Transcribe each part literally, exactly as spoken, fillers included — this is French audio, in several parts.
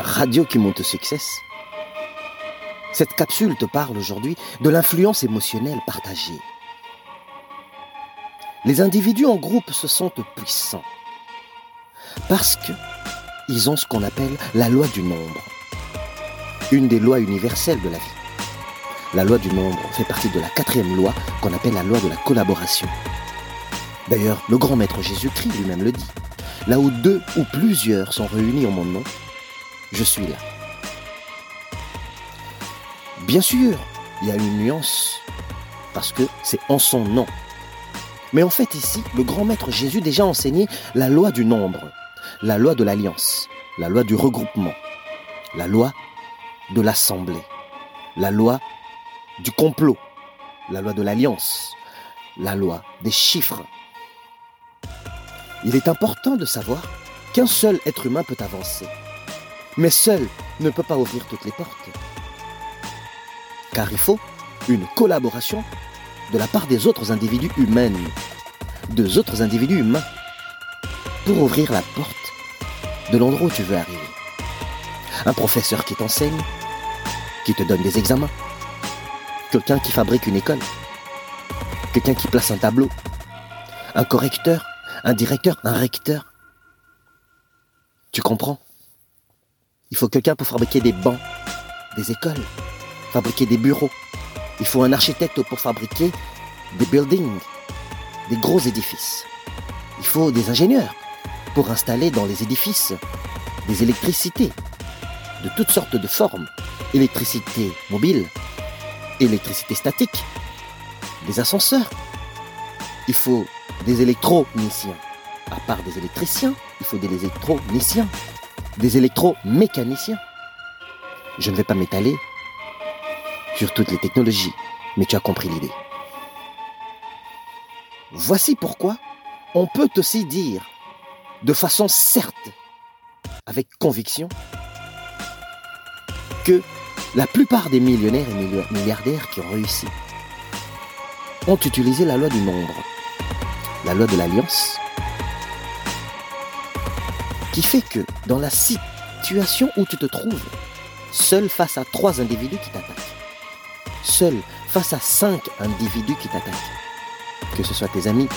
Radio qui monte au succès. Cette capsule te parle aujourd'hui de l'influence émotionnelle partagée. Les individus en groupe se sentent puissants parce qu'ils ont ce qu'on appelle la loi du nombre, une des lois universelles de la vie. La loi du nombre fait partie de la quatrième loi qu'on appelle la loi de la collaboration. D'ailleurs, le grand maître Jésus-Christ lui-même le dit. Là où deux ou plusieurs sont réunis en mon nom, je suis là. Bien sûr, il y a une nuance, parce que c'est en son nom. Mais en fait, ici, le grand maître Jésus déjà enseigné la loi du nombre, la loi de l'alliance, la loi du regroupement, la loi de l'assemblée, la loi du complot, la loi de l'alliance, la loi des chiffres. Il est important de savoir qu'un seul être humain peut avancer, mais seul ne peut pas ouvrir toutes les portes. Car il faut une collaboration de la part des autres individus humains, des autres individus humains, pour ouvrir la porte de l'endroit où tu veux arriver. Un professeur qui t'enseigne, qui te donne des examens, quelqu'un qui fabrique une école, quelqu'un qui place un tableau, un correcteur, un directeur, un recteur. Tu comprends ? Il faut quelqu'un pour fabriquer des bancs, des écoles, fabriquer des bureaux. Il faut un architecte pour fabriquer des buildings, des gros édifices. Il faut des ingénieurs pour installer dans les édifices des électricités de toutes sortes de formes. Électricité mobile, électricité statique, des ascenseurs. Il faut des électroniciens. À part des électriciens, il faut des électroniciens, des électromécaniciens. Je ne vais pas m'étaler sur toutes les technologies, mais tu as compris l'idée. Voici pourquoi on peut aussi dire, de façon certes, avec conviction, que la plupart des millionnaires et milliardaires qui ont réussi ont utilisé la loi du nombre, la loi de l'alliance, qui fait que dans la situation où tu te trouves, seul face à trois individus qui t'attaquent, seul face à cinq individus qui t'attaquent, que ce soit tes amis,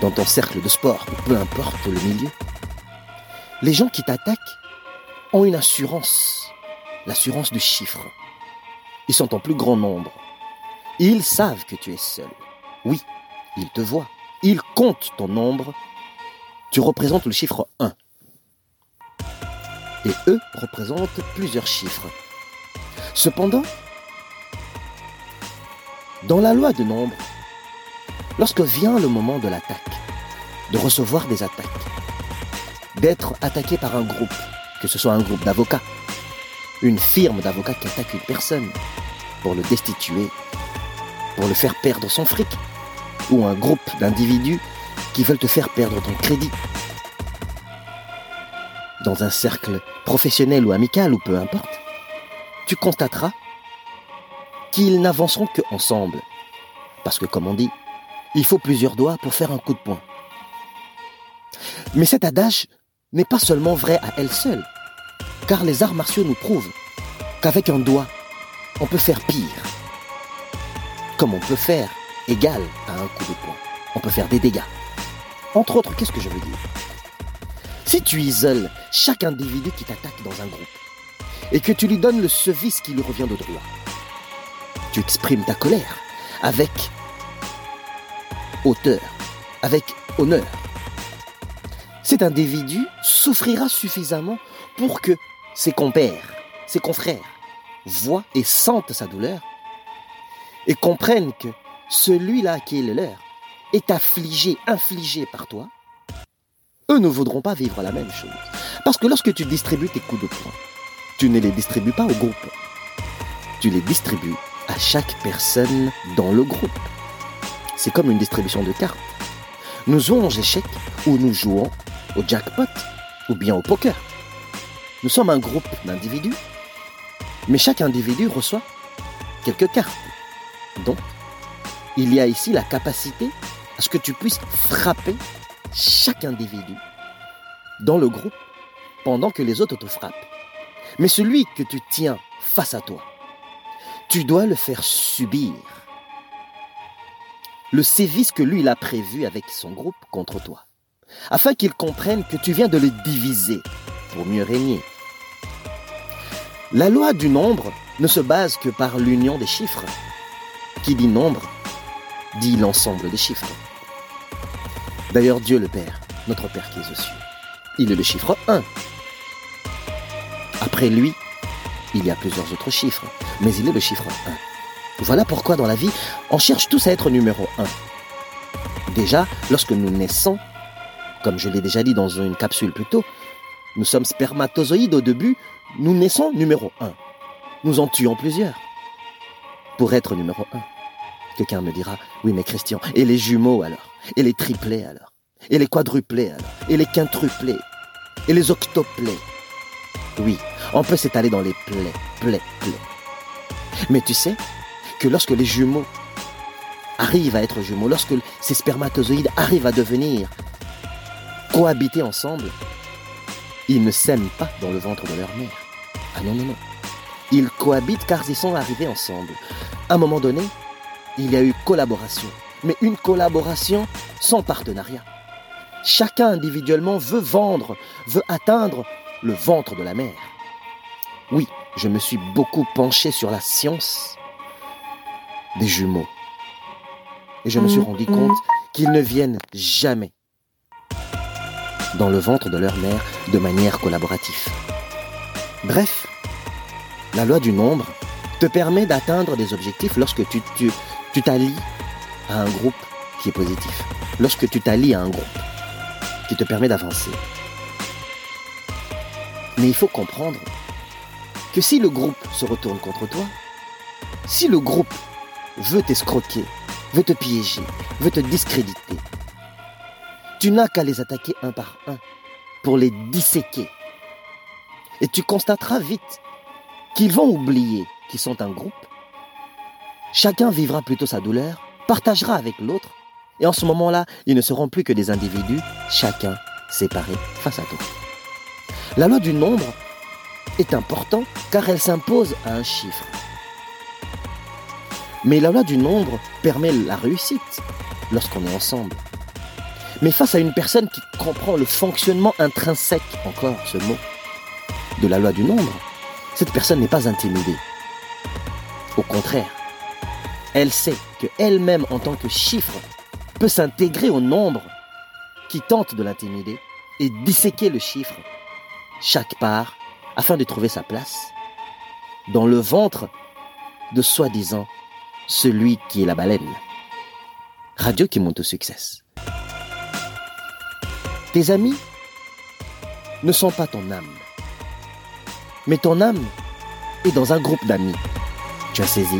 dans ton cercle de sport, ou peu importe le milieu, les gens qui t'attaquent ont une assurance, l'assurance du chiffre. Ils sont en plus grand nombre. Ils savent que tu es seul. Oui, ils te voient. Ils comptent ton nombre. Tu représentes le chiffre un. Et eux représentent plusieurs chiffres. Cependant, dans la loi de nombre, lorsque vient le moment de l'attaque, de recevoir des attaques, d'être attaqué par un groupe, que ce soit un groupe d'avocats, une firme d'avocats qui attaque une personne pour le destituer, pour le faire perdre son fric, ou un groupe d'individus qui veulent te faire perdre ton crédit, dans un cercle professionnel ou amical ou peu importe, tu constateras qu'ils n'avanceront qu'ensemble. Parce que, comme on dit, il faut plusieurs doigts pour faire un coup de poing. Mais cet adage n'est pas seulement vrai à elle seule, car les arts martiaux nous prouvent qu'avec un doigt, on peut faire pire, comme on peut faire égal à un coup de poing. On peut faire des dégâts. Entre autres, qu'est-ce que je veux dire ? Si tu isoles chaque individu qui t'attaque dans un groupe, et que tu lui donnes le service qui lui revient de droit, tu exprimes ta colère avec hauteur, avec honneur. Cet individu souffrira suffisamment pour que ses compères, ses confrères, voient et sentent sa douleur et comprennent que celui-là qui est le leur est affligé, infligé par toi. Eux ne voudront pas vivre la même chose. Parce que lorsque tu distribues tes coups de poing, tu ne les distribues pas au groupe. Tu les distribues à chaque personne dans le groupe. C'est comme une distribution de cartes. Nous jouons aux échecs ou nous jouons au jackpot ou bien au poker. Nous sommes un groupe d'individus, mais chaque individu reçoit quelques cartes. Donc, il y a ici la capacité à ce que tu puisses frapper chaque individu dans le groupe pendant que les autres te frappent. Mais celui que tu tiens face à toi, tu dois le faire subir le sévice que lui, il a prévu avec son groupe contre toi, afin qu'il comprenne que tu viens de le diviser pour mieux régner. La loi du nombre ne se base que par l'union des chiffres. Qui dit nombre, dit l'ensemble des chiffres. D'ailleurs, Dieu le Père, notre Père qui est aux cieux, il est le chiffre un. Après lui, il y a plusieurs autres chiffres, mais il est le chiffre un. Voilà pourquoi dans la vie, on cherche tous à être numéro un. Déjà, lorsque nous naissons, comme je l'ai déjà dit dans une capsule plus tôt, nous sommes spermatozoïdes au début, nous naissons numéro un. Nous en tuons plusieurs pour être numéro un. Quelqu'un me dira, oui mais Christian, et les jumeaux alors? Et les triplés alors? Et les quadruplés alors? Et les quintruplés? Et les octoplés? Oui, on peut s'étaler dans les plaies, plaies, plaies. Mais tu sais que lorsque les jumeaux arrivent à être jumeaux, lorsque ces spermatozoïdes arrivent à devenir cohabiter ensemble, ils ne s'aiment pas dans le ventre de leur mère. Ah non, non, non. Ils cohabitent car ils sont arrivés ensemble. À un moment donné, il y a eu collaboration, mais une collaboration sans partenariat. Chacun individuellement veut vendre, veut atteindre le ventre de la mère. Oui, je me suis beaucoup penché sur la science des jumeaux. Et je me suis rendu compte qu'ils ne viennent jamais dans le ventre de leur mère de manière collaborative. Bref, la loi du nombre te permet d'atteindre des objectifs lorsque tu, tu, tu t'allies à un groupe qui est positif. Lorsque tu t'allies à un groupe qui te permet d'avancer. Mais il faut comprendre que si le groupe se retourne contre toi, si le groupe veut t'escroquer, veut te piéger, veut te discréditer, tu n'as qu'à les attaquer un par un pour les disséquer. Et tu constateras vite qu'ils vont oublier qu'ils sont un groupe. Chacun vivra plutôt sa douleur, partagera avec l'autre. Et en ce moment-là, ils ne seront plus que des individus, chacun séparé face à toi. La loi du nombre est importante car elle s'impose à un chiffre. Mais la loi du nombre permet la réussite lorsqu'on est ensemble. Mais face à une personne qui comprend le fonctionnement intrinsèque, encore ce mot, de la loi du nombre, cette personne n'est pas intimidée. Au contraire, elle sait qu'elle-même, en tant que chiffre, peut s'intégrer au nombre qui tente de l'intimider et disséquer le chiffre, chaque part, afin de trouver sa place dans le ventre de soi-disant celui qui est la baleine. Radio qui monte au succès. Tes amis ne sont pas ton âme. Mais ton âme est dans un groupe d'amis. Tu as saisi ?